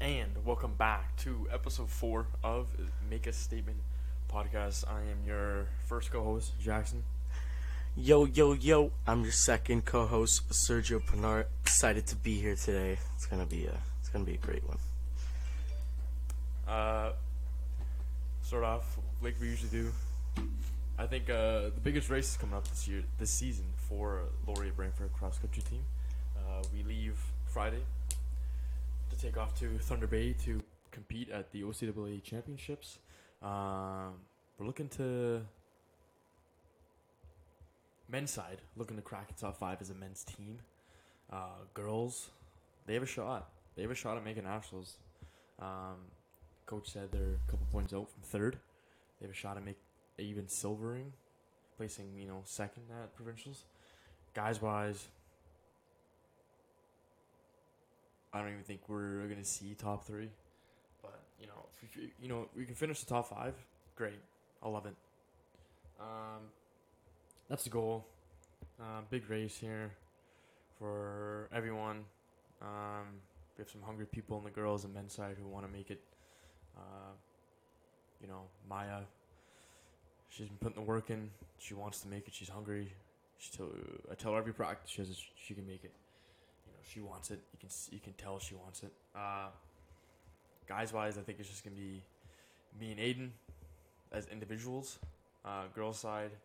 And welcome back to episode 4 of Make a Statement podcast. I am your first co-host, Jackson. Yo, I'm your second co-host, Sergio Pinar. Excited to be here today. It's gonna be a great one. Start off like we usually do. I think the biggest race is coming up this season for Laurier Branford cross country team. We leave Friday to take off to Thunder Bay to compete at the OCAA championships. We're looking to men's side, looking to crack the top 5 as a men's team. Girls, they have a shot. They have a shot at making nationals. Coach said they're a couple points out from third. They have a shot at making even silvering, placing second at provincials. Guys wise, I don't even think we're gonna see top 3, but if we can finish the top 5. Great, I love it. That's the goal. Big race here for everyone. We have some hungry people on the girls and men's side who want to make it. Maja, she's been putting the work in. She wants to make it. She's hungry. I tell her every practice she can make it. She wants it. You can tell she wants it. Guys wise, I think it's just gonna be me and Aiden as individuals. Girls side,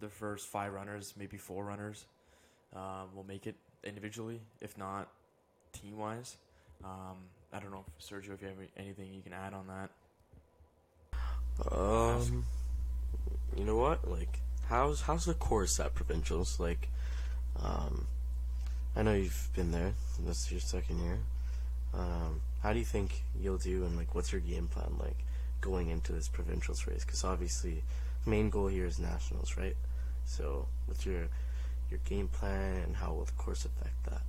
the first 5 runners, maybe 4 runners, will make it individually. If not, team wise. I don't know, Sergio, if you have anything you can add on that. You know what? Like, how's the course at provincials? Like, I know you've been there. This is your second year. How do you think you'll do, and like, what's your game plan like going into this provincials race? Because obviously, the main goal here is nationals, right? So, what's your game plan, and how will the course affect that?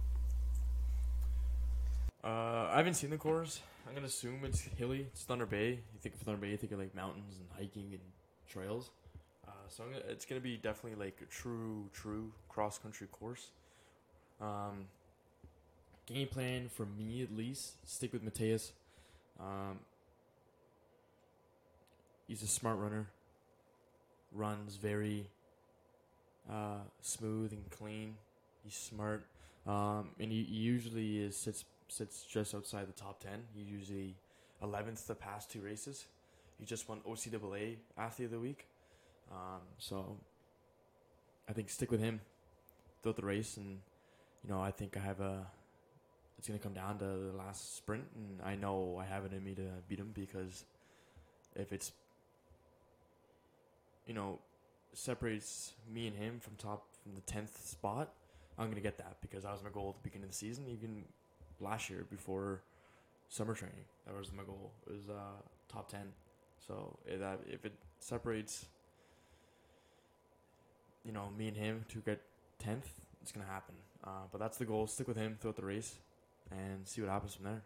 I haven't seen the course. I'm gonna assume it's hilly. It's Thunder Bay. You think of Thunder Bay, you think of like mountains and hiking and trails. It's going to be definitely like a true cross-country course. Game plan for me, at least, stick with Mateus. He's a smart runner. Runs very smooth and clean. He's smart. And he usually sits just outside the top 10. He's usually 11th the past 2 races. He just won OCAA Athlete of the Week. So I think stick with him throughout the race, and I think it's gonna come down to the last sprint, and I know I have it in me to beat him, because if it's separates me and him from the 10th spot, I'm gonna get that, because that was my goal at the beginning of the season, even last year before summer training. That was my goal. It was top 10. So if it separates me and him to get 10th, it's going to happen. But that's the goal. Stick with him throughout the race and see what happens from there.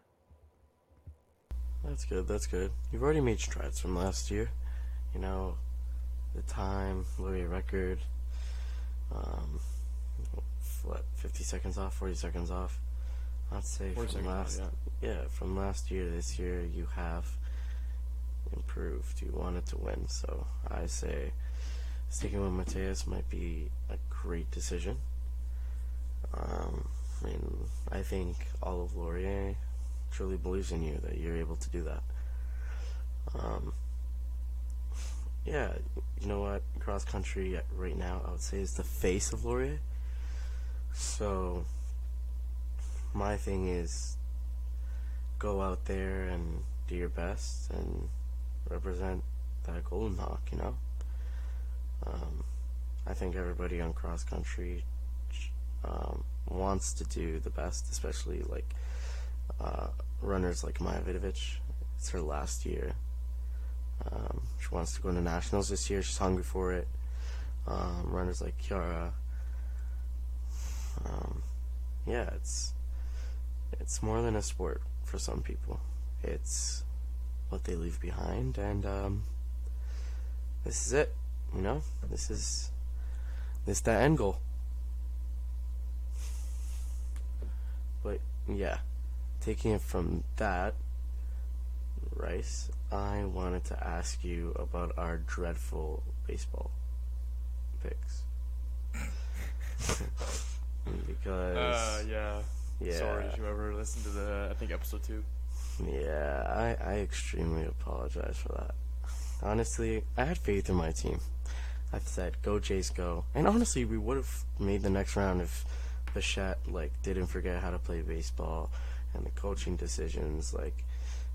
That's good. You've already made strides from last year. The time, Laurier record, 50 seconds off, 40 seconds off. I'd say from last year to this year, you have improved. You wanted to win, so I say sticking with Mateus might be a great decision. I think all of Laurier truly believes in you, that you're able to do that. You know what? Cross country right now, I would say, is the face of Laurier. So my thing is go out there and do your best and represent that golden hawk, I think everybody on cross country wants to do the best, especially like runners like Maja Vidovic. It's her last year. She wants to go to nationals this year. She's hungry for it. Runners like Kiara. It's more than a sport for some people. It's what they leave behind, and this is it. This is that end goal. But yeah, taking it from that, Rice, I wanted to ask you about our dreadful baseball picks. Because... Yeah. Sorry, whoever listened to the, I think, episode 2. Yeah, I extremely apologize for that. Honestly, I had faith in my team. I said, go Jays, go. And honestly, we would have made the next round if Bichette, didn't forget how to play baseball, and the coaching decisions,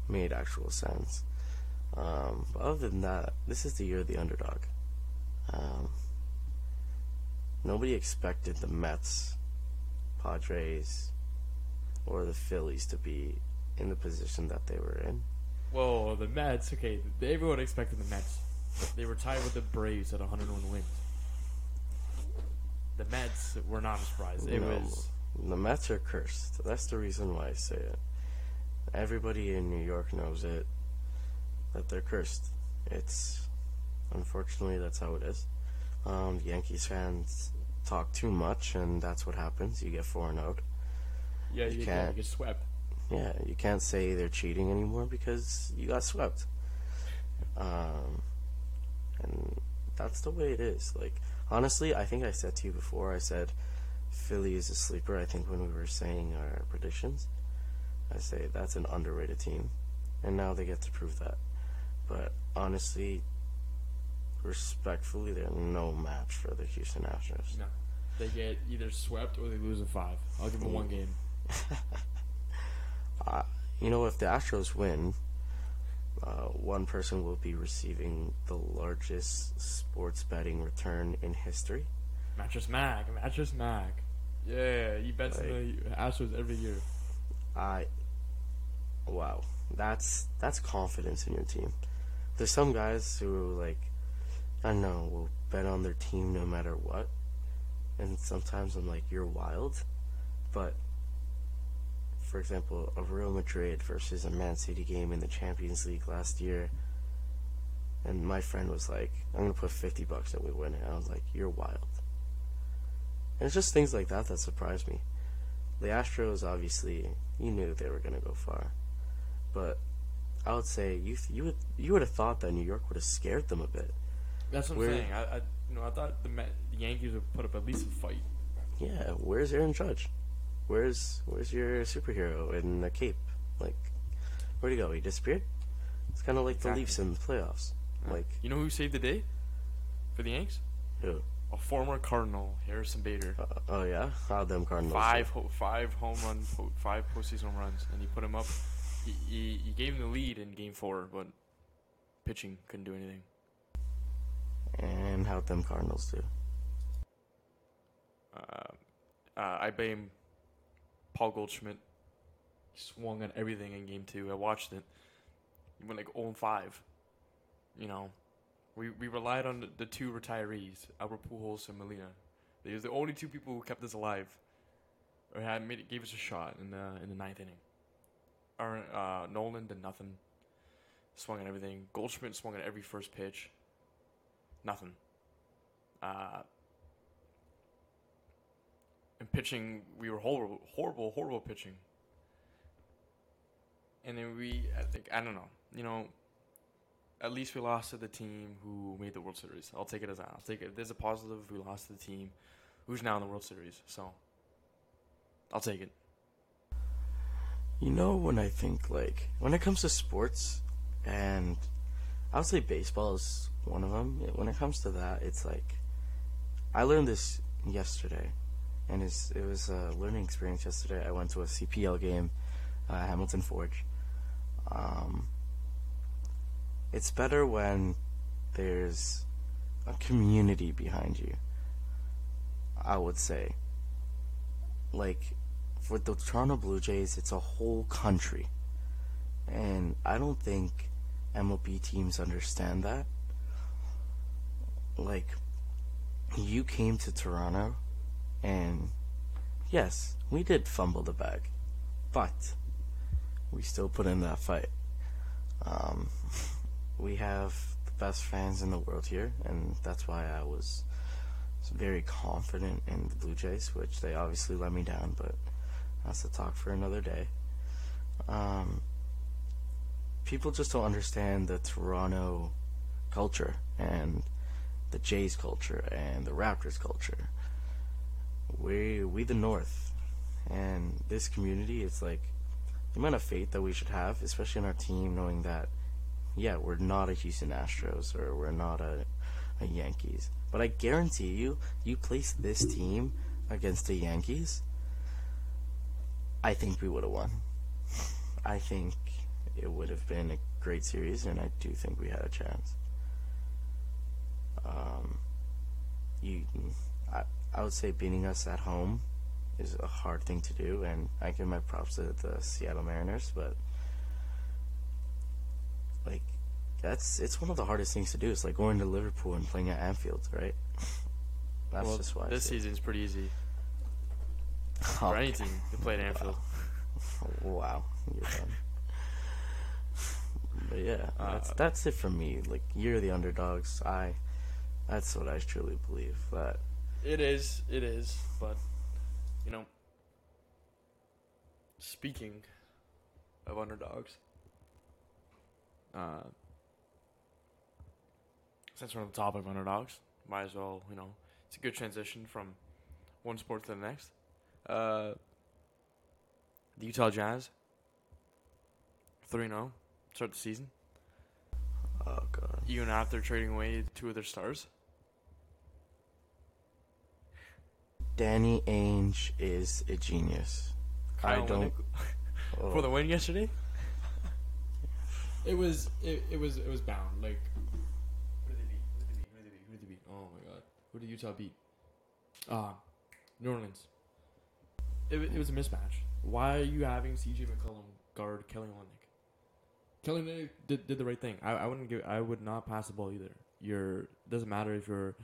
made actual sense. But other than that, this is the year of the underdog. Nobody expected the Mets, Padres, or the Phillies to be in the position that they were in. Whoa, the Mets, okay, everyone expected the Mets. They were tied with the Braves at 101 wins. The Mets were not a surprise. The Mets are cursed. That's the reason why I say it. Everybody in New York knows it, that they're cursed. It's, unfortunately, that's how it is. Yankees fans talk too much, and that's what happens. You get 4-0. Yeah, you can't get swept. Yeah, you can't say they're cheating anymore because you got swept. And that's the way it is. Honestly, I think I said to you before, I said Philly is a sleeper, I think, when we were saying our predictions. I say that's an underrated team. And now they get to prove that. But honestly, respectfully, they're no match for the Houston Astros. No. They get either swept or they lose in 5. I'll give them one game. If the Astros win, one person will be receiving the largest sports betting return in history. Mattress Mac. Yeah, he bets on the Astros every year. Wow. That's confidence in your team. There's some guys who, will bet on their team no matter what. And sometimes I'm like, you're wild. But, for example, a Real Madrid versus a Man City game in the Champions League last year. And my friend was like, I'm going to put $50 that we win it. And I was like, you're wild. And it's just things like that that surprised me. The Astros, obviously, you knew they were going to go far. But I would say you would have thought that New York would have scared them a bit. That's what I'm saying. I thought the Yankees would put up at least a fight. Yeah, where's Aaron Judge? Where's your superhero in the cape? Where'd he go? He disappeared? It's kind of exactly. The Leafs in the playoffs. Yeah. You know who saved the day for the Yanks? Who? A former Cardinal, Harrison Bader. Oh, yeah? How them Cardinals? Five postseason home runs, and he put him up. He gave him the lead in Game 4, but pitching couldn't do anything. And how them Cardinals do? I blame Paul Goldschmidt. He swung on everything in Game 2. I watched it. He went 0-5. We relied on the two retirees, Albert Pujols and Molina. They were the only two people who kept us alive, or gave us a shot in the ninth inning. Nolan did nothing. Swung at everything. Goldschmidt swung at every first pitch. Nothing. And pitching, we were horrible pitching. And then I don't know. At least we lost to the team who made the World Series. I'll take it as that. I'll take it. There's a positive. We lost to the team who's now in the World Series. So, I'll take it. When I think, when it comes to sports, and I would say baseball is one of them. When it comes to that, it's I learned this yesterday, and it was a learning experience yesterday. I went to a CPL game, Hamilton Forge. It's better when there's a community behind you, I would say. For the Toronto Blue Jays, it's a whole country. And I don't think MLB teams understand that. You came to Toronto, and yes, we did fumble the bag, but we still put in that fight. We have the best fans in the world here, and that's why I was very confident in the Blue Jays, which they obviously let me down, but that's a talk for another day. People just don't understand the Toronto culture and the Jays culture and the Raptors culture. We the North, and this community, it's like the amount of faith that we should have, especially in our team, knowing that, yeah, we're not a Houston Astros or we're not a Yankees. But I guarantee you, you place this team against the Yankees, I think we would have won. I think it would have been a great series, and I do think we had a chance. I would say beating us at home is a hard thing to do, and I give my props to the Seattle Mariners, but like it's one of the hardest things to do. It's like going to Liverpool and playing at Anfield, right? That's just why. This season's pretty easy. Oh, for anything to play at Anfield. Wow, you're done. But yeah, that's it for me. Like, you're the underdogs. That's what I truly believe. That it is. But you know, speaking of underdogs, since we're on the topic of underdogs, might as well, you know, it's a good transition from one sport to the next. The Utah Jazz, 3-0. Start the season. Oh, God. Even after trading away two of their stars. Danny Ainge is a genius. Kyle for the win yesterday? It was bound. Like, Who did they beat? Oh, my God. Who did Utah beat? New Orleans. It was a mismatch. Why are you having C.J. McCollum guard Kelly Olynyk? Kelly did the right thing. I would not pass the ball either. Doesn't matter if you're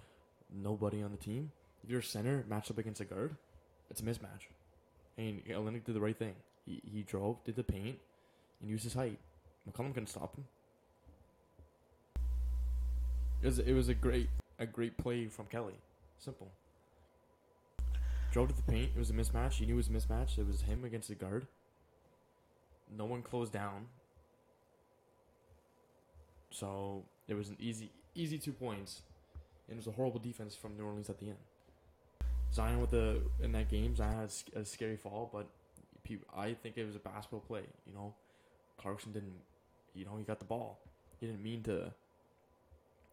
nobody on the team. If you're a center matched up against a guard, it's a mismatch. And Olynyk did the right thing. He drove, did the paint, and used his height. McCollum couldn't stop him. It was a great play from Kelly. Simple. Drove to the paint. It was a mismatch. He knew it was a mismatch. It was him against the guard. No one closed down. So it was an easy 2 points, and it was a horrible defense from New Orleans at the end. Zion in that game, Zion had a scary fall, but I think it was a basketball play. You know, Clarkson didn't. You know, he got the ball. He didn't mean to.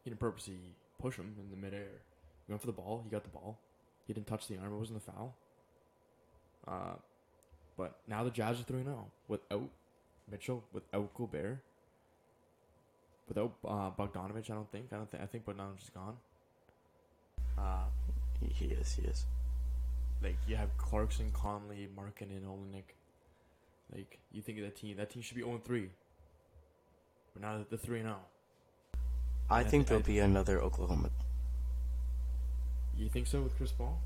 He didn't purposely push him in the midair. He went for the ball. He got the ball. He didn't touch the arm. It wasn't a foul. But now the Jazz are 3-0 without Mitchell, without Gobert. Without Bogdanovich, I don't think. I think Bogdanovich is gone. He is. Like, you have Clarkson, Conley, Markkanen, and Olynyk. Like, you think of that team should be 0-3. But now they're 3-0. I think there'll be another Oklahoma. You think so with Chris Paul?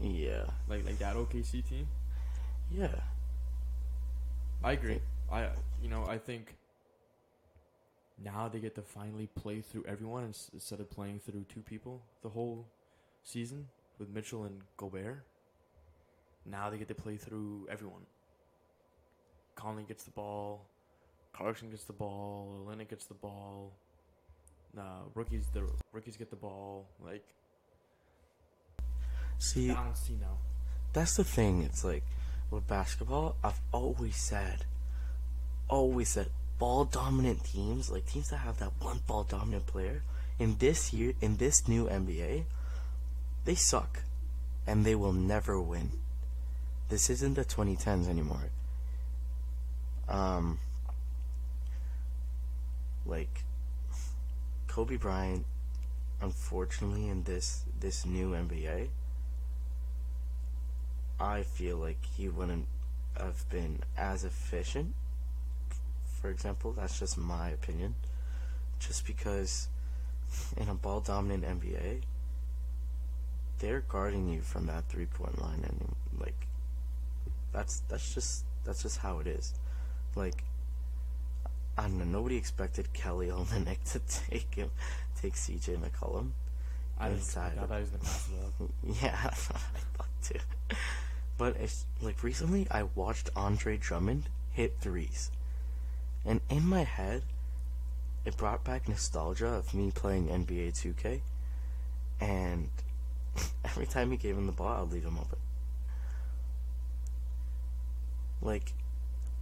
Yeah. Like that OKC team. Yeah. I agree. I think. Now they get to finally play through everyone instead of playing through two people the whole season with Mitchell and Gobert. Now they get to play through everyone. Conley gets the ball. Clarkson gets the ball. Olynyk gets the ball. The rookies get the ball. Like, see, I don't see now. That's the thing. It's like with basketball, I've always said. Ball-dominant teams, like teams that have that one ball-dominant player, in this new NBA, they suck, and they will never win. This isn't the 2010s anymore. Like, Kobe Bryant, unfortunately, in this new NBA, I feel like he wouldn't have been as efficient. For example, that's just my opinion. Just because in a ball-dominant NBA, they're guarding you from that three-point line, and like that's just how it is. Like, I don't know. Nobody expected Kelly Olynyk to take C.J. McCollum. I thought he was gonna pass it up. Yeah, that's what I thought too. But recently, I watched Andre Drummond hit threes. And in my head, it brought back nostalgia of me playing NBA 2K. And every time he gave him the ball, I'd leave him open. Like,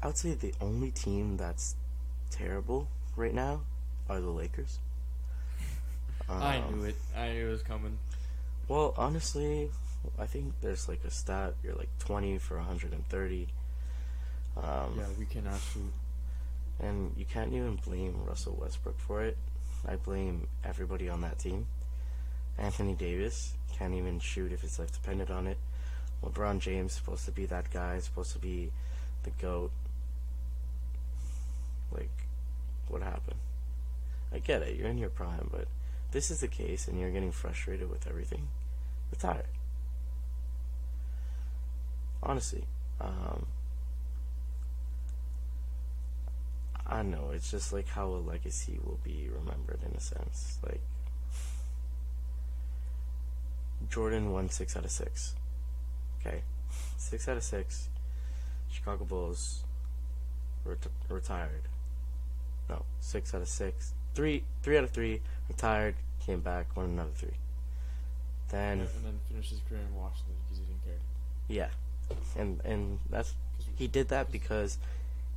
I would say the only team that's terrible right now are the Lakers. I knew it. I knew it was coming. Well, honestly, I think there's like a stat. You're like 20 for 130. Yeah, we cannot shoot. And you can't even blame Russell Westbrook for it. I blame everybody on that team. Anthony Davis can't even shoot if his life depended on it. LeBron James supposed to be that guy, supposed to be the GOAT. Like, what happened? I get it. You're in your prime, but this is the case, and you're getting frustrated with everything. Retire. Honestly, I don't know. It's just like how a legacy will be remembered in a sense. Like, Jordan won 6 out of 6. Okay, 6 out of 6. Chicago Bulls retired. No, 6 out of 6. 3 out of 3. Retired. Came back. Won another 3. Then and then finished his career in Washington because he didn't care. Yeah, and that's he did that because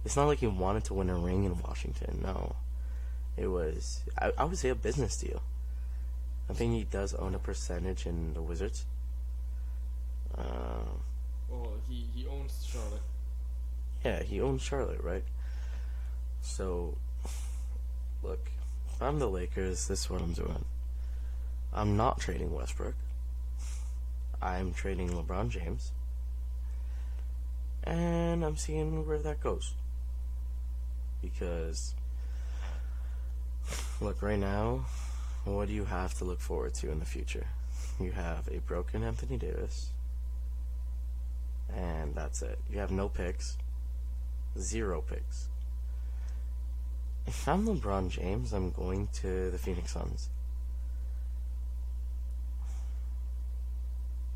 it's not like he wanted to win a ring in Washington. No, it was I would say a business deal. I think he does own a percentage in the Wizards. Well, he owns Charlotte. Yeah, he owns Charlotte, right? So, look, if I'm the Lakers, this is what I'm doing. I'm not trading Westbrook. I'm trading LeBron James. And I'm seeing where that goes. Because, look, right now, what do you have to look forward to in the future? You have a broken Anthony Davis. And that's it. You have no picks. 0 picks. If I'm LeBron James, I'm going to the Phoenix Suns.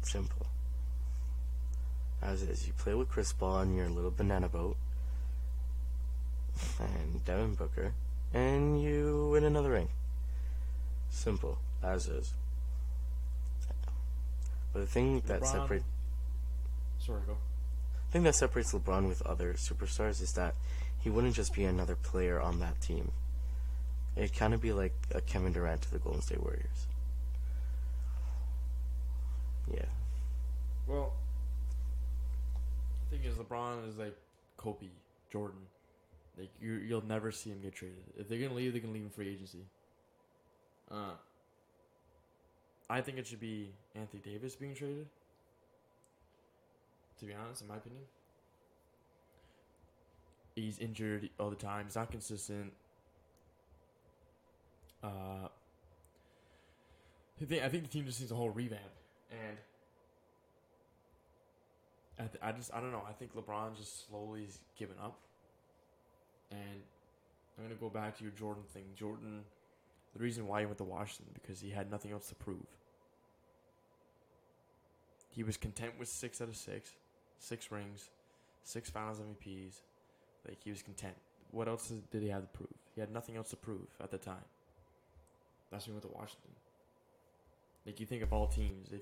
Simple. As is, you play with Chris Paul in your little banana boat. And Devin Booker. And you win another ring. Simple. As is. But the thing that separates... Sorry, go. The thing that separates LeBron with other superstars is that he wouldn't just be another player on that team. It'd kind of be like a Kevin Durant to the Golden State Warriors. Yeah. Well, the thing is, LeBron is like Kobe, Jordan. Like you'll never see him get traded. If they're gonna leave, they're gonna leave in free agency. I think it should be Anthony Davis being traded. To be honest, in my opinion. He's injured all the time. He's not consistent. I think the team just needs a whole revamp. And I don't know. I think LeBron just slowly is giving up. And I'm going to go back to your Jordan thing. Jordan, the reason why he went to Washington, because he had nothing else to prove. He was content with 6 out of 6, 6 rings, 6 finals MVPs. Like, he was content. What else did he have to prove? He had nothing else to prove at the time. That's when he went to Washington. Like, you think of all teams. If,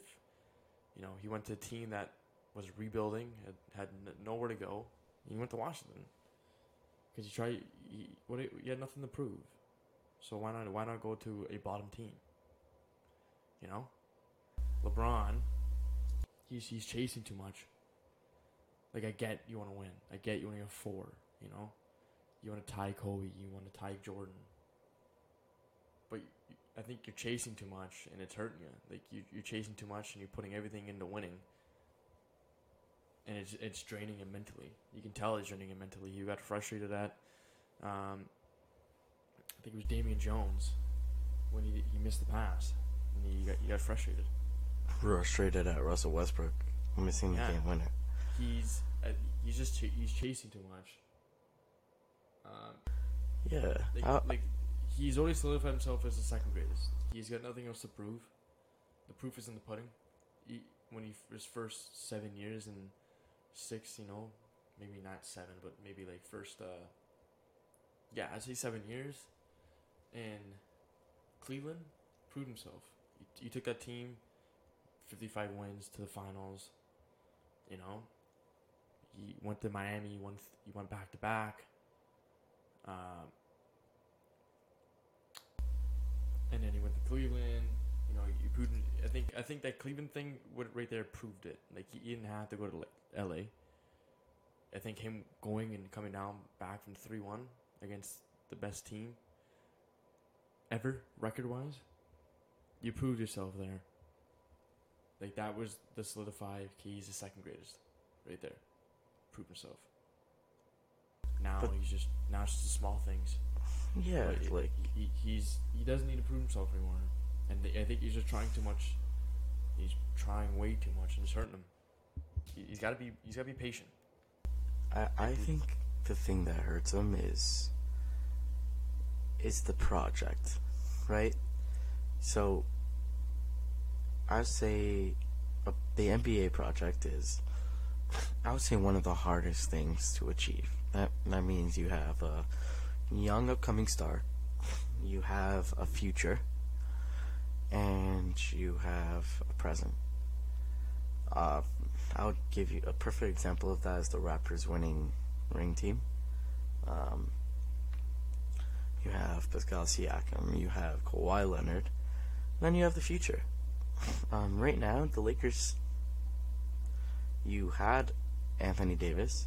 you know, he went to a team that was rebuilding, had nowhere to go, and he went to Washington. Because he had nothing to prove. So why not go to a bottom team? You know? LeBron, he's chasing too much. Like, I get you want to win. I get you want to go 4, you know? You want to tie Kobe. You want to tie Jordan. But I think you're chasing too much, and it's hurting you. Like, you're chasing too much, and you're putting everything into winning. And it's draining him mentally. You can tell it's draining him mentally. You got frustrated at, I think it was Damian Jones, when he missed the pass. And you got frustrated. Frustrated at Russell Westbrook missing the game winner. He's chasing too much. Yeah. Like he's already solidified himself as the second greatest. He's got nothing else to prove. The proof is in the pudding. His first 7 years and 6, maybe not seven, but maybe like first, I'd say 7 years. And Cleveland proved himself. You took that team, 55 wins to the finals, you know. You went to Miami, you went back-to-back. And then he went to Cleveland. You know, you proved. I think that Cleveland thing right there proved it. Like, he didn't have to go to LA. I think him going and coming down back from 3-1 against the best team ever, record-wise, you proved yourself there. Like, that was the solidify. He's the second greatest, right there. Proved himself. Now it's just small things. Yeah, but he doesn't need to prove himself anymore, and I think he's just trying too much. He's trying way too much, and it's hurting him. He's got to be patient. I think the thing that hurts him is the project, right? So I say the NBA project is, I would say, one of the hardest things to achieve. That means you have a young upcoming star, you have a future, and you have a present. I would give you a perfect example of that is the Raptors winning ring team. You have Pascal Siakam, you have Kawhi Leonard, and then you have the future. Right now, the Lakers, you had Anthony Davis,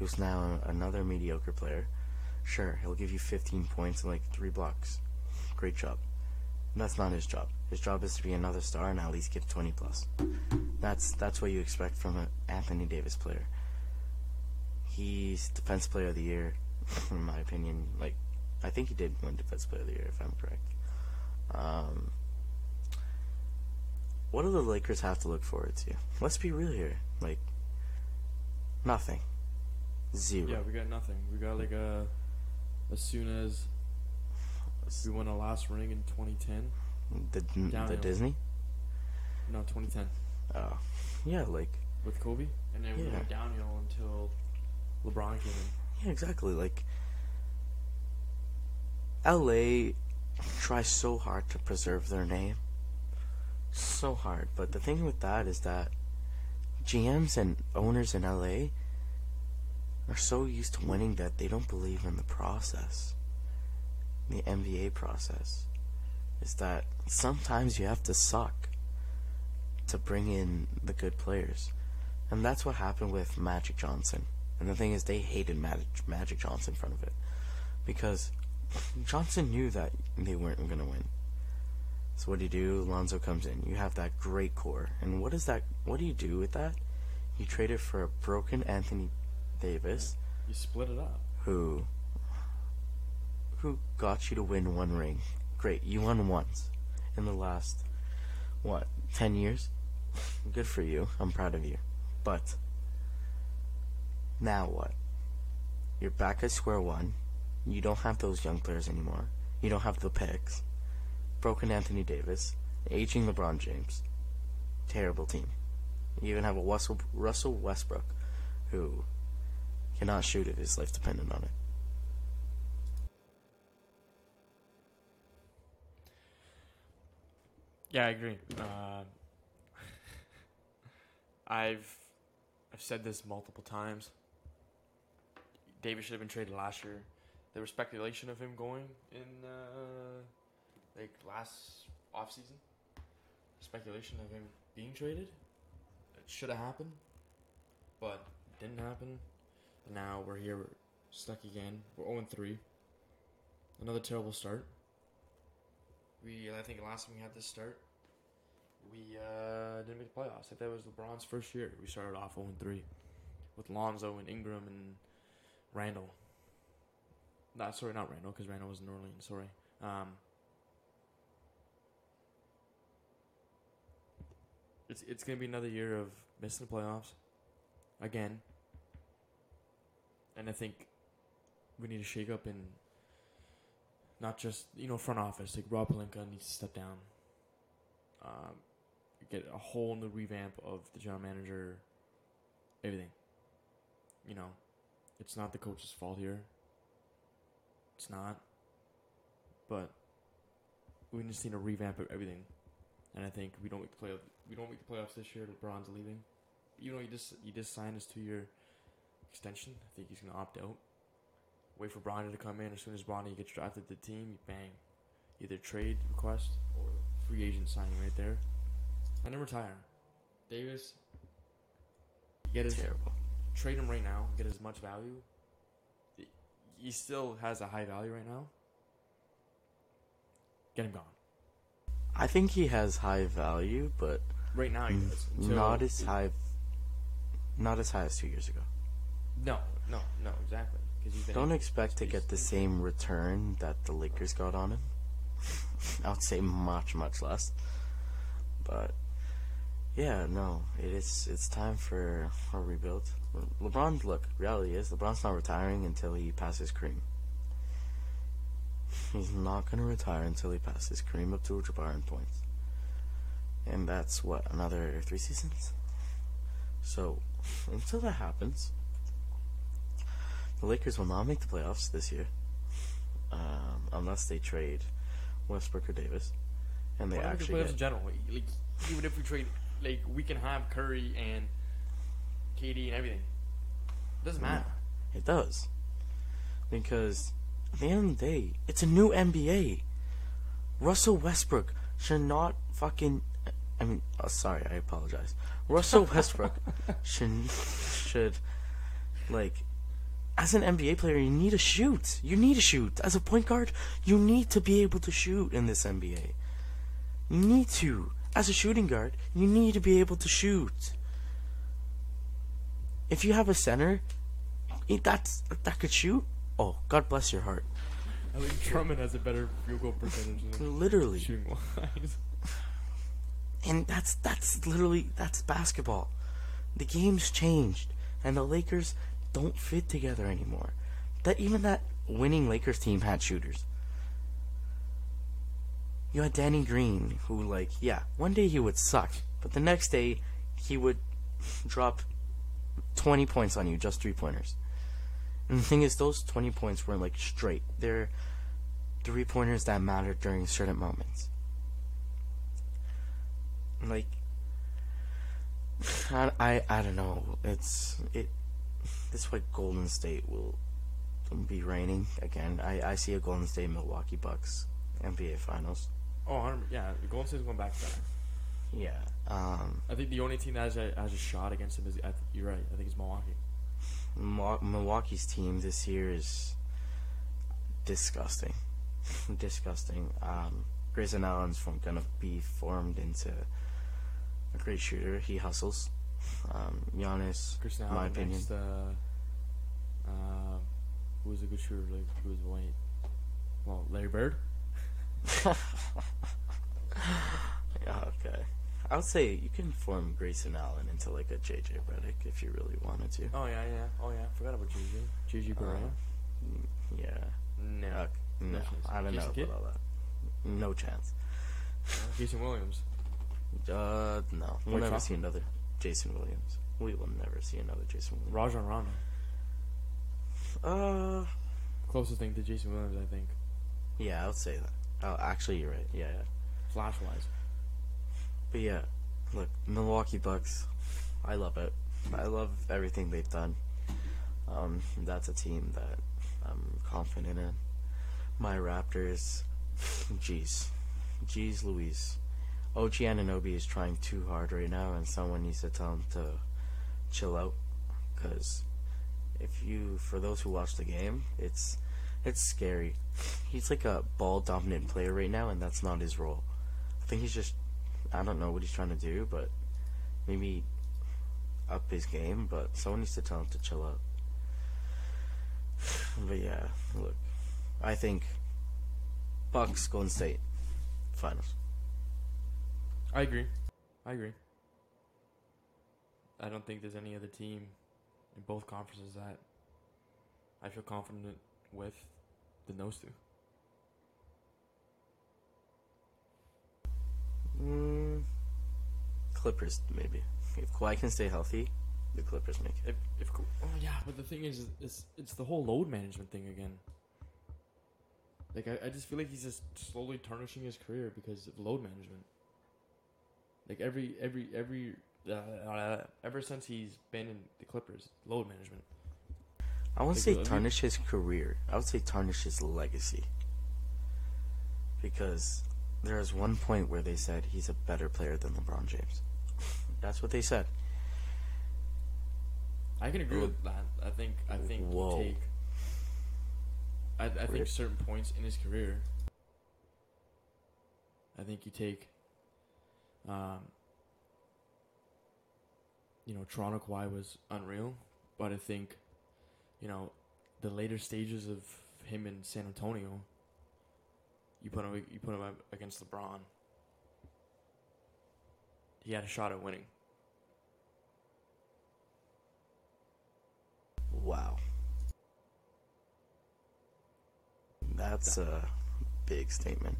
who's now another mediocre player. Sure, he'll give you 15 points and like 3 blocks. Great job. And that's not his job. His job is to be another star and at least give 20 plus. That's what you expect from an Anthony Davis player. He's Defense Player of the Year, in my opinion. Like, I think he did win Defense Player of the Year, if I'm correct. What do the Lakers have to look forward to? Let's be real here. Like, nothing. Zero. Yeah, we got nothing. We got like a... As soon as we won the last ring in 2010. The Disney? No, 2010. Oh. Yeah, like... With Kobe? And then we went downhill until LeBron came in. Yeah, exactly. Like, LA tries so hard to preserve their name. So hard. But the thing with that is that GMs and owners in LA are so used to winning that they don't believe in the process. The NBA process is that sometimes you have to suck to bring in the good players. And that's what happened with Magic Johnson. And the thing is, they hated Magic Johnson in front of it, because Johnson knew that they weren't going to win. So what do? Lonzo comes in. You have that great core. And what is that? What do you do with that? You trade it for a broken Anthony Davis. You split it up. Who got you to win one ring? Great, you won once in the last 10 years? Good for you. I'm proud of you. But now what? You're back at square one. You don't have those young players anymore. You don't have the picks. Broken Anthony Davis, aging LeBron James. Terrible team. You even have a Russell Westbrook who cannot shoot if his life depended on it. Yeah, I agree. I've said this multiple times. Davis should have been traded last year. There was speculation of him going in like last offseason. Speculation of him being traded. It should have happened, but it didn't happen. Now we're here, we're stuck again. We're 0-3. Another terrible start. I think last time we had this start, we didn't make the playoffs. I think that was LeBron's first year. We started off 0-3 with Lonzo and Ingram and Randall. Not Randall, because Randall was in New Orleans. It's gonna be another year of missing the playoffs again. And I think we need to shake up, and not just, front office. Like, Rob Pelinka needs to step down. Get a whole new revamp of the general manager, everything. It's not the coach's fault here. It's not. But we just need to revamp everything. And I think we don't make the playoffs this year. LeBron's leaving. You know, he just signed his 2-year extension. I think he's gonna opt out. Wait for Bronny to come in. As soon as Bronny gets drafted to the team, bang. Either trade request or free agent signing right there. And then retire. Davis, get his terrible. Trade him right now. Get as much value. He still has a high value right now. Get him gone. I think he has high value, but right now he does. Not as high as 2 years ago. No, exactly. Don't expect to get the same return that the Lakers got on him. I would say much, much less. But yeah, no, it's time for a rebuild. LeBron, look, reality is LeBron's not retiring until he passes Kareem. He's not gonna retire until he passes Kareem Abdul-Jabbar in points, and that's what, another 3 seasons. So until that happens, the Lakers will not make the playoffs this year, unless they trade Westbrook or Davis, and they actually the playoffs in general. Like, even if we trade, like, we can have Curry and KD and everything. It doesn't matter. Yeah, it does, because at the end of the day, it's a new NBA. Russell Westbrook should not fucking... I mean, oh, sorry, I apologize. Russell Westbrook should, like... As an NBA player, you need to shoot. You need to shoot. As a point guard, you need to be able to shoot in this NBA. You need to. As a shooting guard, you need to be able to shoot. If you have a center that could shoot, oh, God bless your heart. I think Drummond has a better field goal percentage than literally shooting wise. And that's basketball. The game's changed, and the Lakers don't fit together anymore. Even that winning Lakers team had shooters. You had Danny Green, who, like, yeah, one day he would suck, but the next day he would drop 20 points on you, just 3-pointers. And the thing is, those 20 points weren't, like, straight. They're 3-pointers that mattered during certain moments. Like, I don't know. This is what Golden State will be reigning again. I see a Golden State Milwaukee Bucks NBA Finals. Oh, yeah. Golden State's going back to back. Yeah. I think the only team that has a shot against them is, you're right, I think it's Milwaukee. Milwaukee's team this year is disgusting. Disgusting. Grayson Allen's gonna be formed into a great shooter. He hustles. Giannis, Chris Allen, in my opinion. Next, who was a good shooter? Like, who was white? Well, Larry Bird. Yeah, okay. I would say you can form Grayson Allen into, like, a J.J. Redick if you really wanted to. Oh, yeah. Forgot about J.J. J.J. Barea. Yeah. No. No, I don't know about all that. No chance. Jason Williams. No. We'll never see another Jason Williams. We will never see another Jason Williams. Rajon Rondo. Closest thing to Jason Williams, I think. Yeah, I would say that. Oh, actually, you're right. Yeah. Flash-wise. But yeah, look, Milwaukee Bucks, I love it. I love everything they've done. That's a team that I'm confident in. My Raptors, jeez Louise. OG Anunoby is trying too hard right now, and someone needs to tell him to chill out. Because for those who watch the game, it's scary. He's like a ball-dominant player right now, and that's not his role. I think he's just... I don't know what he's trying to do, but maybe up his game, but someone needs to tell him to chill out. But yeah, look, I think Bucks, Golden State, Finals. I agree. I don't think there's any other team in both conferences that I feel confident with than those two. Clippers, maybe. If Kawhi can stay healthy, the Clippers make it. But the thing is, it's the whole load management thing again. Like, I just feel like he's just slowly tarnishing his career because of load management. Like, ever since he's been in the Clippers, load management. I wouldn't say tarnish his career. I would say tarnish his legacy. Because there was one point where they said he's a better player than LeBron James. That's what they said. I can agree with that. I think certain points in his career. I think you take, Toronto Kawhi was unreal, but I think, the later stages of him in San Antonio. You put him up against LeBron. He had a shot at winning. Wow. That's a big statement.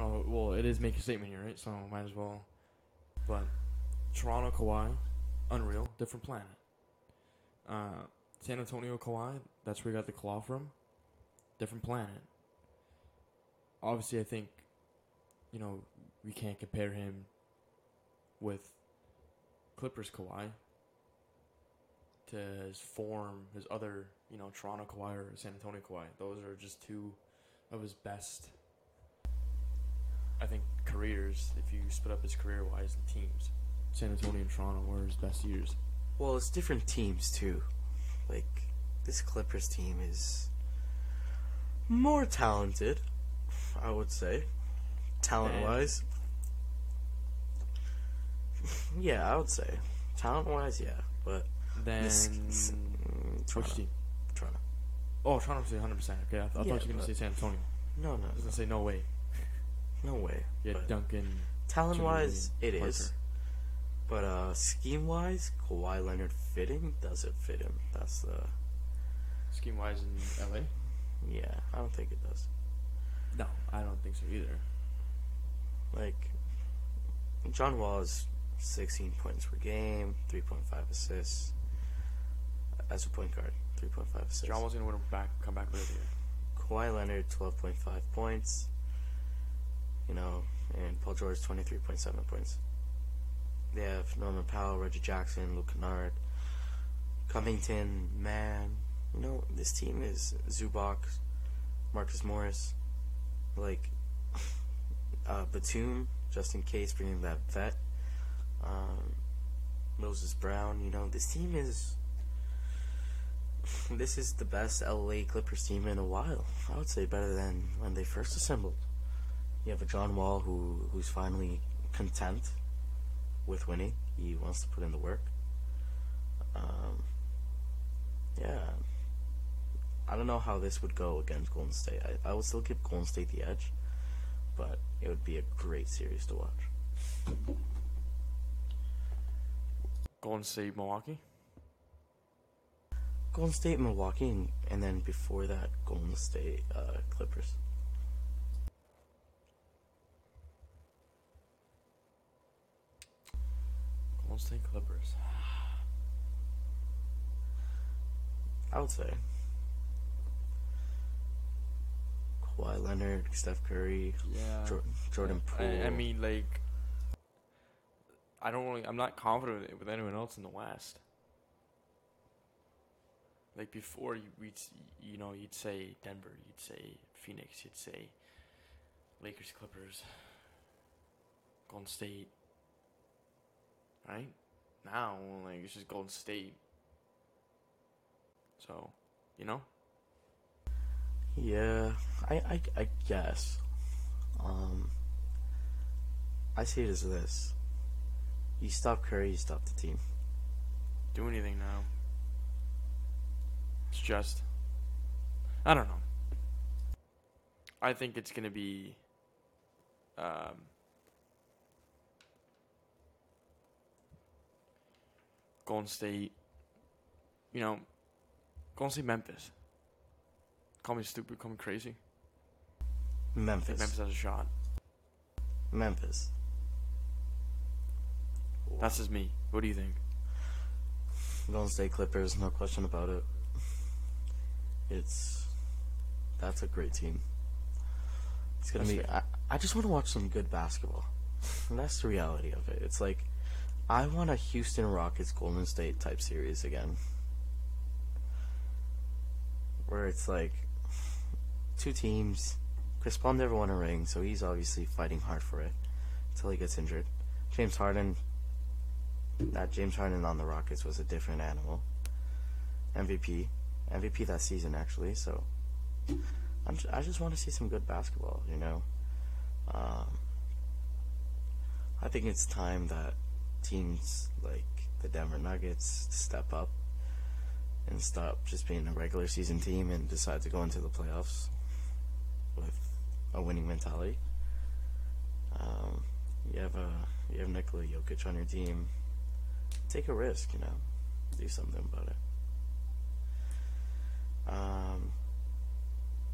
Oh, well, it is make a statement here, right? So might as well. But Toronto Kawhi, unreal, different planet. San Antonio Kawhi, that's where you got the claw from. Different planet. Obviously, I think, we can't compare him with Clippers Kawhi to his form, his other, Toronto Kawhi or San Antonio Kawhi. Those are just two of his best, I think, careers, if you split up his career-wise in teams. San Antonio and Toronto were his best years. Well, it's different teams, too. Like, this Clippers team is more talented, I would say, talent-wise. Yeah, I would say talent-wise, yeah. But then which team? Toronto. Oh, Toronto say 100%. Okay, I thought you were going to say San Antonio. No. I was going to say no way. No way. Yeah, Duncan. Talent-wise, it is. But scheme-wise, Kawhi Leonard fit him? Does it fit him? That's the scheme-wise in LA. Yeah, I don't think it does. No, I don't think so either. Like, John Wall is 16 points per game, 3.5 assists. As a point guard, 3.5 assists. John Wall's going to come back later. Kawhi Leonard, 12.5 points. And Paul George, 23.7 points. They have Norman Powell, Reggie Jackson, Luke Kennard, Covington, man. This team is Zubac, Marcus Morris. Like, Batum, just in case, bringing that vet. Moses Brown, this team is... This is the best LA Clippers team in a while. I would say better than when they first assembled. You have a John Wall who's finally content with winning. He wants to put in the work. Yeah. I don't know how this would go against Golden State. I would still give Golden State the edge, but it would be a great series to watch. Golden State, Milwaukee? Golden State, Milwaukee, and then before that, Golden State Clippers. Golden State Clippers. I would say Kawhi Leonard, Steph Curry, yeah. Jordan Poole. I mean, like, I'm not confident with anyone else in the West. Like, before, you'd say Denver, you'd say Phoenix, you'd say Lakers, Clippers, Golden State, right? Now, like, it's just Golden State. So, Yeah, I guess. I see it as this. You stop Curry, you stop the team. Do anything now. It's just... I don't know. I think it's going to be... Golden State... Golden State, Memphis. Call me stupid, call me crazy. Memphis. Memphis has a shot. Memphis. Wow. That's just me. What do you think? Golden State Clippers, no question about it. That's a great team. It's going to be... I just want to watch some good basketball. And that's the reality of it. It's like, I want a Houston Rockets Golden State type series again. Where it's like, two teams. Chris Paul never won a ring, so he's obviously fighting hard for it until he gets injured. James Harden, that James Harden on the Rockets was a different animal. MVP that season, actually, so... I just want to see some good basketball, you know? I think it's time that teams like the Denver Nuggets step up and stop just being a regular season team and decide to go into the playoffs with a winning mentality. You have Nikola Jokic on your team. Take a risk, you know? Do something about it.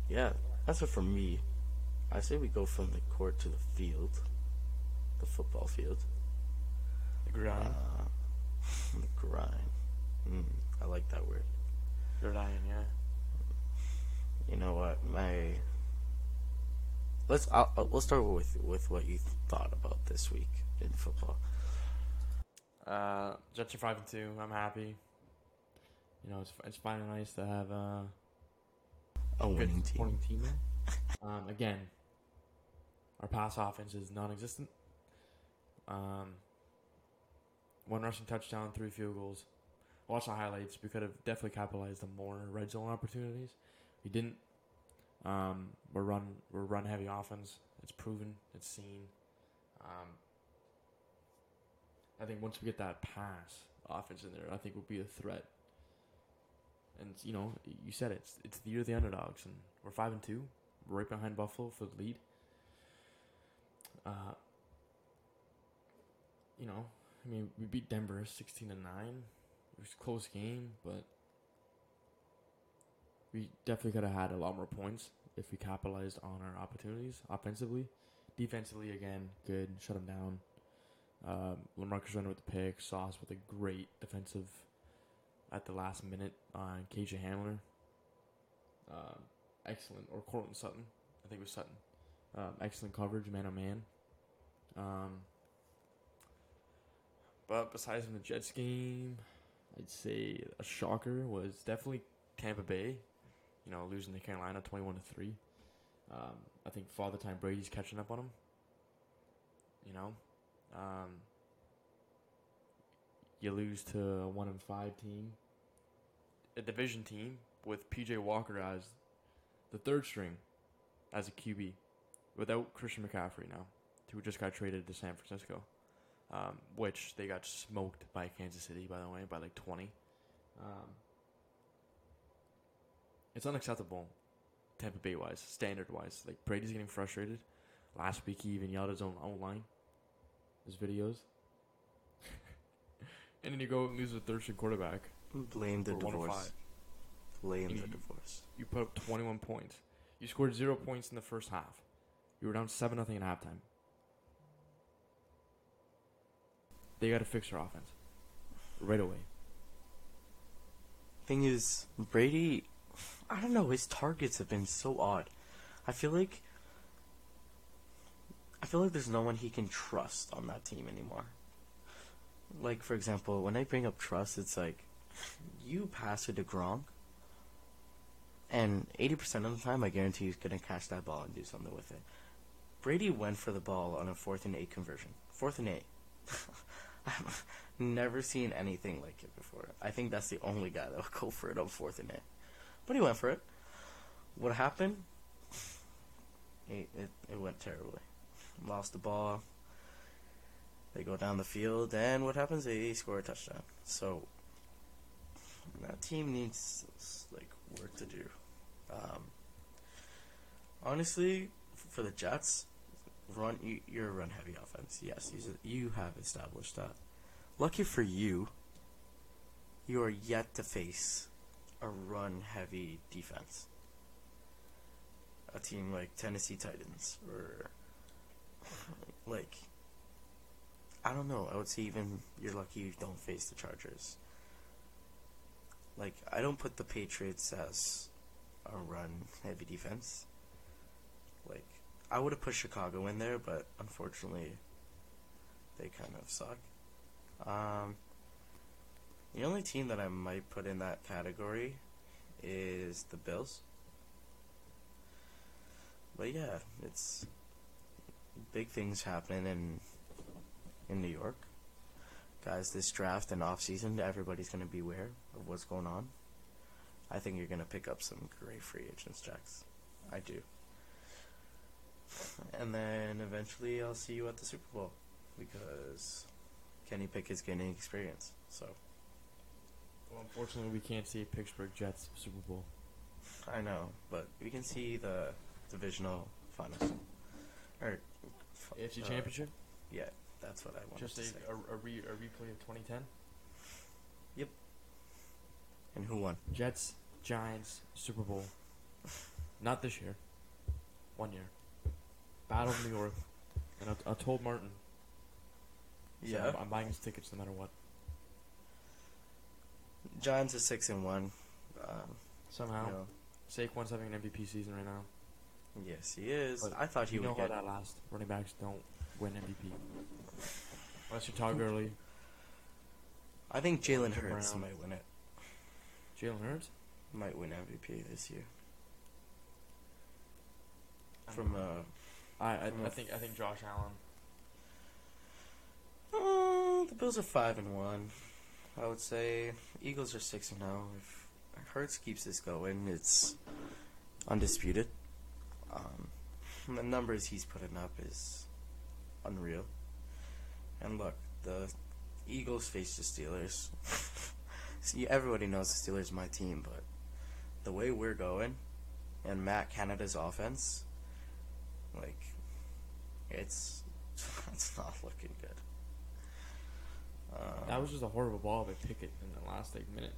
Yeah, that's it for me. I say we go from the court to the field. The football field. The grind. The grind. I like that word. Grind, yeah. You know what? We'll start with what you thought about this week in football. Jets are 5-2. I'm happy. You know, it's finally nice to have a winning team. Again, our pass offense is non-existent. One rushing touchdown, 3 field goals. Watch the highlights. We could have definitely capitalized on more red zone opportunities. We didn't. We're run heavy offense. It's proven. It's seen. I think once we get that pass offense in there, I think we'll be a threat. And, you know, you said it's the year of the underdogs, and we're 5-2, right behind Buffalo for the lead. You know, I mean, we beat Denver 16-9. It was a close game, but we definitely could have had a lot more points if we capitalized on our opportunities offensively. Defensively, again, good. Shut them down. LaMarcus Renner with the pick. Sauce with a great defensive at the last minute on KJ Hamler. Excellent. Or Cortland Sutton. I think it was Sutton. Excellent coverage, man-on-man. But besides from the Jets game, I'd say a shocker was definitely Tampa Bay. You know, losing to Carolina 21-3. I think Father Time Brady's catching up on him. You know? You lose to a 1-5 team, a division team with P.J. Walker as the third string, as a QB, without Christian McCaffrey now, who just got traded to San Francisco, which they got smoked by Kansas City, by the way, by like 20. It's unacceptable, Tampa Bay-wise, standard-wise. Like, Brady's getting frustrated. Last week, he even yelled at his own line, his videos. And then you go and lose a third-string quarterback. Blame the divorce. Blame the divorce. You put up 21 points. You scored 0 points in the first half. You were down 7-0 at halftime. They got to fix their offense right away. Thing is, Brady, I don't know, his targets have been so odd. I feel like there's no one he can trust on that team anymore. Like, for example, when I bring up trust, it's like, you pass it to Gronk, and 80% of the time, I guarantee he's going to catch that ball and do something with it. Brady went for the ball on a 4th-and-8 conversion. 4th-and-8. I've never seen anything like it before. I think that's the only guy that would go for it on 4th-and-8. But he went for it. What happened? It went terribly. Lost the ball. They go down the field, and what happens? They score a touchdown. So that team needs work to do. Honestly, for the Jets, you're a run-heavy offense. Yes, you have established that. Lucky for you, you are yet to face a run-heavy defense. A team like Tennessee Titans, or like, I don't know. I would say even you're lucky you don't face the Chargers. Like, I don't put the Patriots as a run-heavy defense. Like, I would have put Chicago in there, but unfortunately, they kind of suck. The only team that I might put in that category is the Bills. But yeah, it's big things happening in New York. Guys, this draft and offseason, everybody's going to be aware of what's going on. I think you're going to pick up some great free agents, Jax. I do. And then eventually I'll see you at the Super Bowl because Kenny Pickett is gaining experience. So, well, unfortunately, we can't see Pittsburgh Jets Super Bowl. I know, but we can see the divisional finals. Or AFC Championship? Yeah. That's what I wanted to say. Just a replay of 2010? Yep. And who won? Jets, Giants, Super Bowl. Not this year. 1 year. Battle of New York. And I told Martin. So yeah. I'm buying his tickets no matter what. Giants is 6-1. Somehow. You know. Saquon's having an MVP season right now. Yes, he is. But I thought he would get... You know how that lasts. Running backs don't win MVP. Unless you're Todd Gurley. I think Jalen Hurts might win it. Jalen Hurts? Might win MVP this year. I think Josh Allen. The Bills are 5-1. I would say Eagles are 6-0. If Hurts keeps this going, it's undisputed. The numbers he's putting up is unreal. And look, the Eagles face the Steelers. See, everybody knows the Steelers are my team, but the way we're going and Matt Canada's offense, like, it's not looking good. That was just a horrible ball by Pickett in the last, like, minute.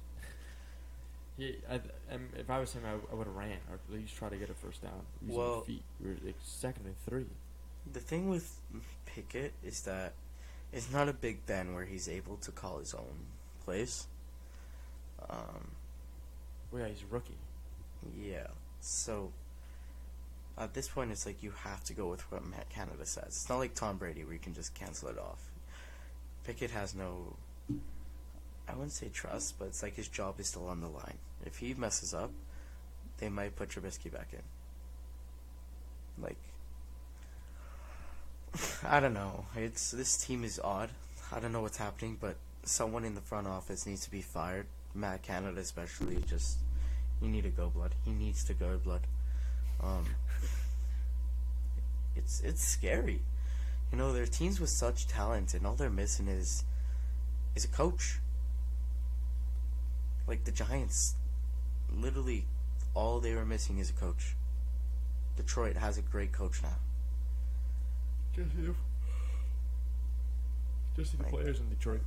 If I was him, I would have ran or at least try to get a first down. Well, feet. We were, like, 2nd and 3. The thing with Pickett is that it's not a Big Ben where he's able to call his own plays. Well, yeah, he's a rookie. Yeah, so at this point, it's like you have to go with what Matt Canada says. It's not like Tom Brady where you can just cancel it off. Pickett has no, I wouldn't say trust, but it's like his job is still on the line. If he messes up, they might put Trubisky back in. Like, I don't know. This team is odd. I don't know what's happening, but someone in the front office needs to be fired. Matt Canada especially, just, you need to go, blood. He needs to go, blood. It's scary. You know, their teams with such talent, and all they're missing is a coach. Like the Giants, literally all they were missing is a coach. Detroit has a great coach now. Just the players in Detroit.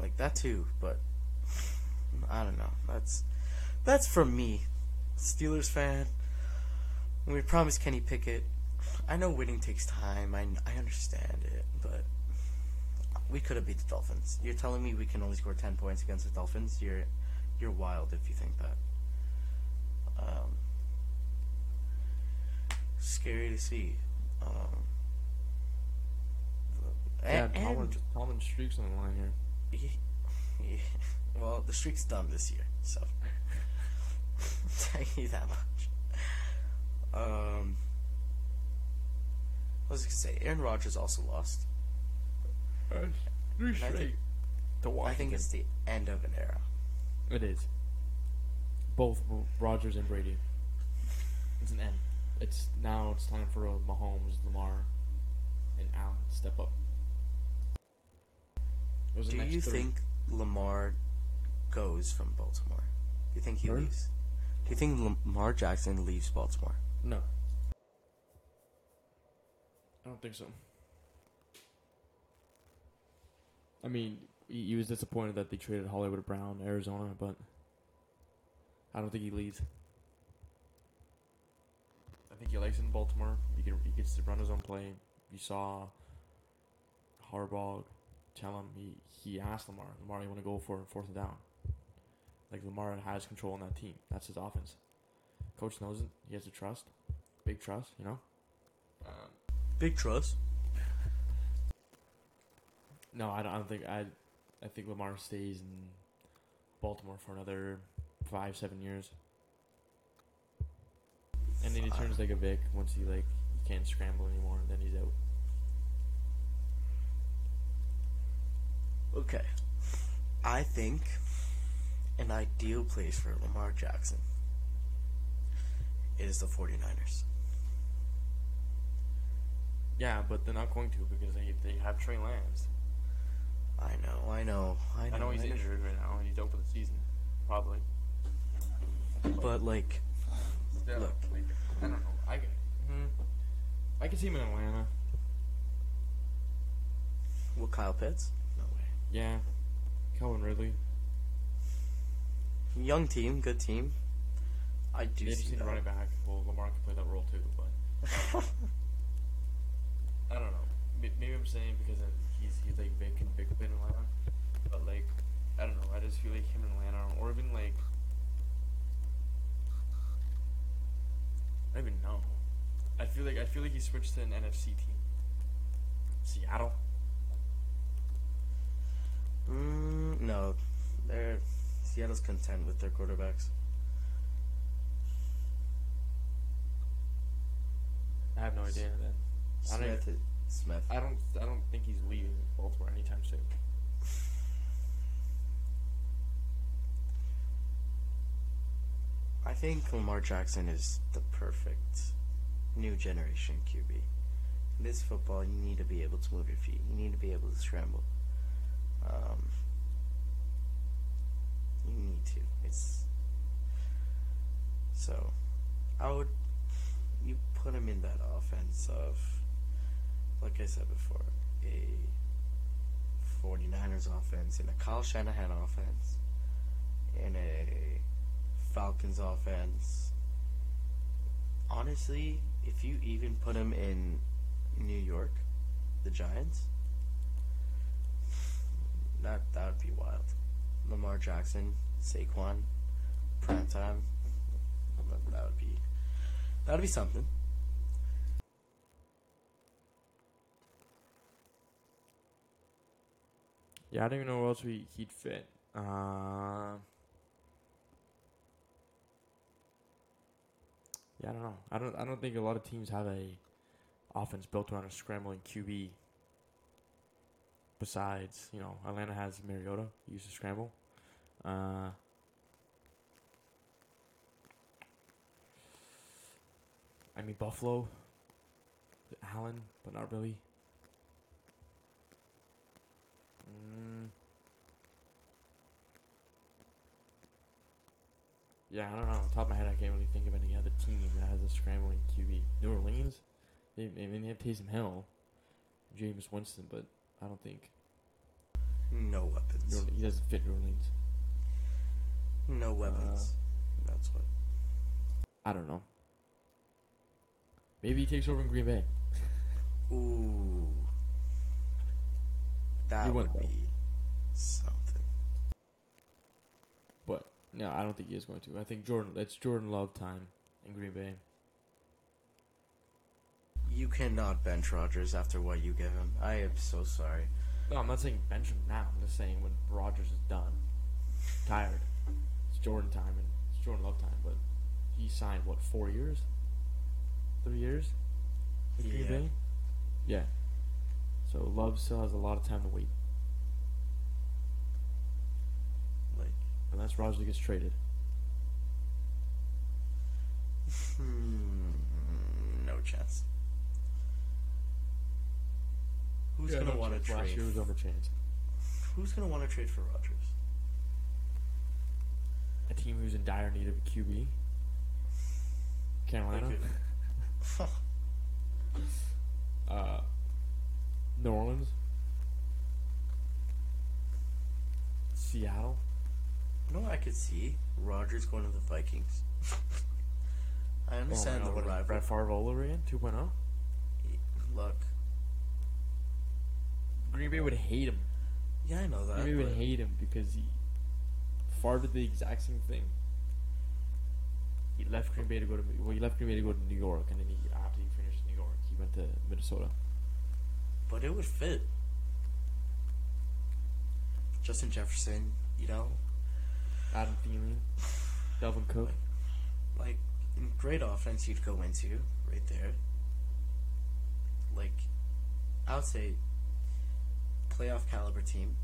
Like that too, but I don't know. That's from me, Steelers fan. We promised Kenny Pickett. I know winning takes time. I understand it, but we could have beat the Dolphins. You're telling me we can only score 10 points against the Dolphins? You're wild if you think that. Scary to see. Tomlin's streak's on the line here. Well, the streak's done this year, so I'll tell you that much. I was gonna say Aaron Rodgers also lost. I think it's the end of an era. It is. Both Rodgers and Brady. It's an end. It's time for Mahomes, Lamar, and Allen to step up. Do you think Lamar goes from Baltimore? Do you think he leaves? Do you think Lamar Jackson leaves Baltimore? No. I don't think so. I mean, he was disappointed that they traded Hollywood Brown, Arizona, but I don't think he leaves. I think he likes it in Baltimore. He gets to run his own play. You saw Harbaugh tell him, he asked Lamar, you want to go for fourth and down? Like, Lamar has control on that team. That's his offense. Coach knows it. He has the trust. Big trust, you know? Big trust? No, I think Lamar stays in Baltimore for another 5-7 years. And then he turns like a Vic once he can't scramble anymore, and then he's out. Okay. I think an ideal place for Lamar Jackson is the 49ers. Yeah, but they're not going to because they have Trey Lance. I know. I know he's injured right now, and he's out for the season, probably. But like, still, look, like, I don't know. I can see him in Atlanta. Well, Kyle Pitts? No way. Yeah, Calvin Ridley. Young team, good team. I do. They just need a running back. Well, Lamar can play that role too, but I don't know. Maybe I'm saying because he's like Vic and Vic in Atlanta, but like I don't know. I just feel like him in Atlanta, or even like I don't even know. I feel like he switched to an NFC team. Seattle. No, Seattle's content with their quarterbacks. I have no idea. Then Smith. I don't think he's leaving Baltimore anytime soon. I think Lamar Jackson is the perfect new generation QB. In this football, you need to be able to move your feet. You need to be able to scramble. You need to. You put him in that offense of, like I said before, a 49ers offense, and a Kyle Shanahan offense, and a Falcons offense. Honestly, if you even put him in New York, the Giants, that would be wild. Lamar Jackson, Saquon, primetime, that would be something. Yeah, I don't even know where else he'd fit. Yeah, I don't know. I don't think a lot of teams have a offense built around a scrambling QB. Besides, you know, Atlanta has Mariota. He used to scramble. I mean, Buffalo, Allen, but not really. Yeah, I don't know. On the top of my head, I can't really think of any other team that has a scrambling QB. New Orleans? They have Taysom Hill, James Winston, but I don't think. No weapons. He doesn't fit New Orleans. No weapons. That's what. I don't know. Maybe he takes over in Green Bay. Ooh. That would be something. But, no, I don't think he is going to. I think that's Jordan Love time in Green Bay. You cannot bench Rodgers after what you give him. I am so sorry. No, I'm not saying bench him now. I'm just saying when Rodgers is done, tired, it's Jordan time and it's Jordan Love time. But he signed, 4 years? 3 years? Yeah. Green Bay? Yeah. So Love still has a lot of time to wait. Unless Rodgers gets traded. No chance. Who's gonna want to trade? Last year was over chance. Who's gonna want to trade for Rodgers? A team who's in dire need of a QB. Carolina. New Orleans, Seattle. You know what I could see? Rodgers going to the Vikings. I understand the rivalry. Brett Favre all over again, 2.0. Look, Green Bay would hate him. Yeah, I know that. You don't even hate him because he farted the exact same thing. He left Green Bay to go to New York, and then he, after he finished in New York, he went to Minnesota. But it would fit. Justin Jefferson, you know. Adam Thielen, Dalvin Cook. Like great offense you'd go into right there. Like, I would say playoff caliber team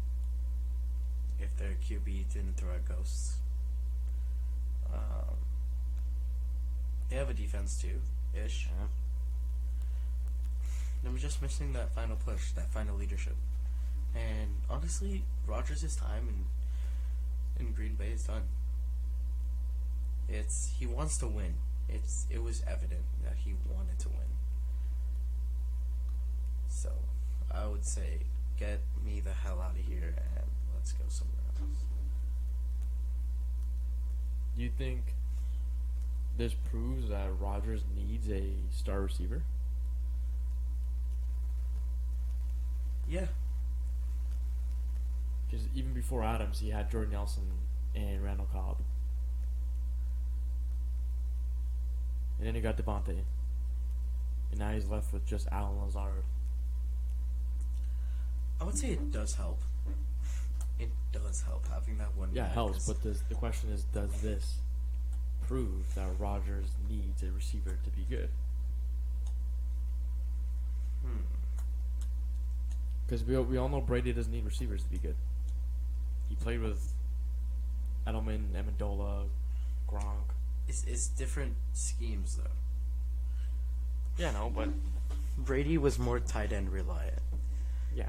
if their QB didn't throw out ghosts. They have a defense too, ish. Yeah. And I'm just missing that final push, that final leadership. And honestly, Rodgers' time in Green Bay is done. He wants to win. It was evident that he wanted to win. So, I would say, get me the hell out of here and let's go somewhere else. You think this proves that Rodgers needs a star receiver? Yeah. Because even before Adams, he had Jordan Nelson and Randall Cobb. And then he got Devontae. And now he's left with just Allen Lazard. I would say it does help. It does help having that one. Yeah, it helps, but the question is, does this prove that Rodgers needs a receiver to be good? Because we all know Brady doesn't need receivers to be good. He played with Edelman, Amendola, Gronk. It's different schemes, though. Yeah, no, but Brady was more tight end reliant. Yeah.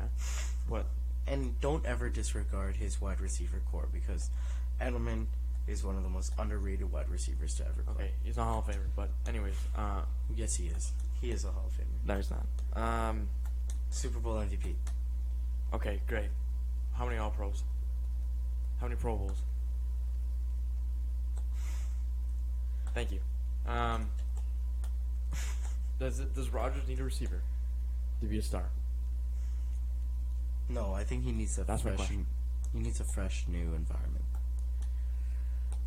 What? And don't ever disregard his wide receiver core, because Edelman is one of the most underrated wide receivers to ever play. Okay, he's not a Hall of Famer, but anyways. Yes, he is. He is a Hall of Famer. No, he's not. Super Bowl MVP. Okay, great. How many All-Pros? How many Pro Bowls? Thank you. Does Rodgers need a receiver to be a star? No, I think he needs a fresh new environment.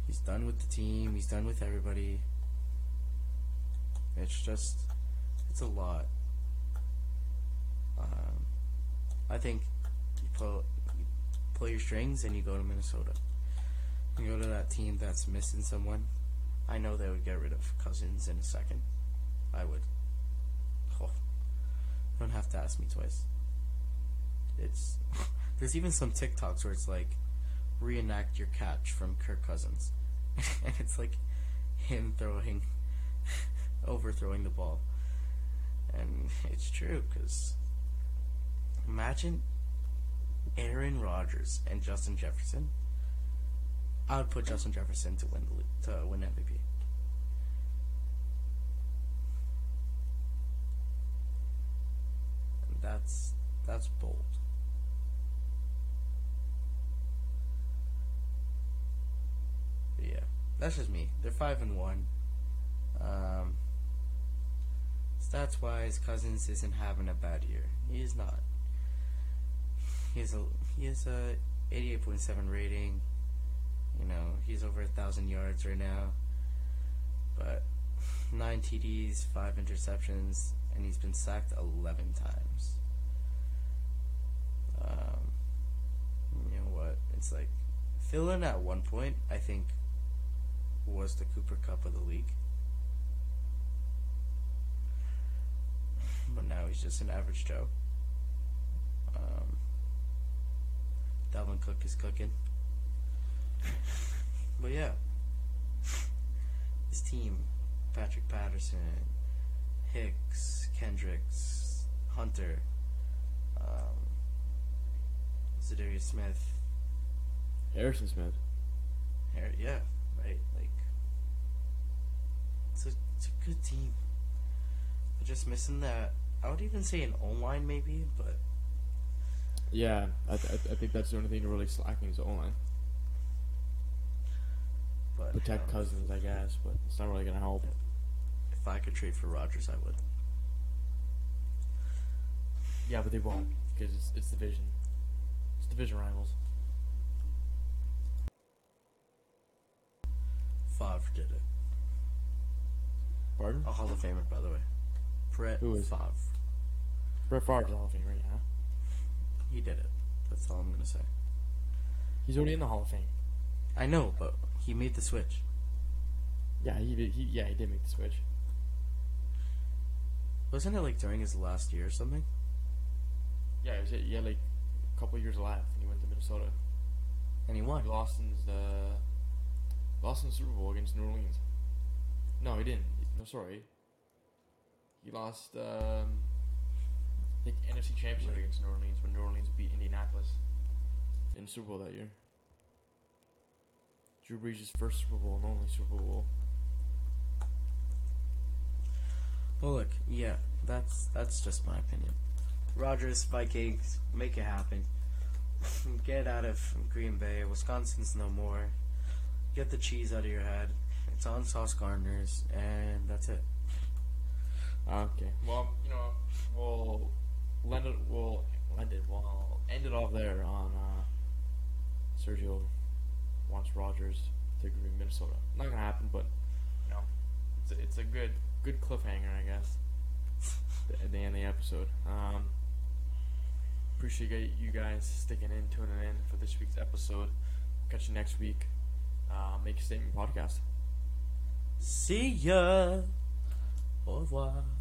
He's done with the team. He's done with everybody. It's a lot. I think you pull your strings and you go to Minnesota. You go to that team that's missing someone. I know they would get rid of Cousins in a second. I would. Oh, don't have to ask me twice. There's even some TikToks where it's like, reenact your catch from Kirk Cousins. And it's like him overthrowing the ball. And it's true, because imagine Aaron Rodgers and Justin Jefferson. I would put Justin Jefferson to win MVP. And that's bold. But yeah, that's just me. They're 5-1. Stats wise, Cousins isn't having a bad year. He is not. He has a 88.7 rating. You know, he's over 1,000 yards right now. But 9 TDs, 5 interceptions, and he's been sacked 11 times. You know what? It's like, Thielen at one point, I think, was the Cooper Cup of the league. But now he's just an average Joe. Dalvin Cook is cooking. But yeah, this team, Patrick Patterson, Hicks, Kendricks, Hunter, Zadarius Smith, Harrison Smith. Yeah, right. Like, it's a good team. They're just missing that. I would even say an O-line maybe, but yeah, I think that's the only thing really slacking is the O-line. But protect Cousins, I guess, but it's not really going to help. If I could trade for Rodgers, I would. Yeah, but they won't, because it's division. It's Division rivals. Favre did it. Pardon? A Hall of Famer, by the way. Brett Favre. Brett Favre's a Hall of Famer, yeah. He did it. That's all I'm going to say. He's already in the Hall of Fame. I know, but he made the switch. Yeah, he did make the switch. Wasn't it, like, during his last year or something? Yeah, it was, he had, like, a couple years left, and he went to Minnesota. And he won. He lost in the Super Bowl against New Orleans. No, he didn't. No, sorry. He lost, the NFC Championship against New Orleans when New Orleans beat Indianapolis in the Super Bowl that year. Drew Brees' first Super Bowl and only Super Bowl. Well, look, yeah, that's just my opinion. Rodgers, Vikings, make it happen. Get out of Green Bay. Wisconsin's no more. Get the cheese out of your head. It's on Sauce Gardner's, and that's it. Okay. Well, you know, we'll end it off there on Sergio wants Rodgers to go to Minnesota. Not gonna happen, but you know, it's a good cliffhanger, I guess. At the end of the episode. Appreciate you guys sticking in, tuning in for this week's episode. Catch you next week. Make a Statement podcast. See ya. Au revoir.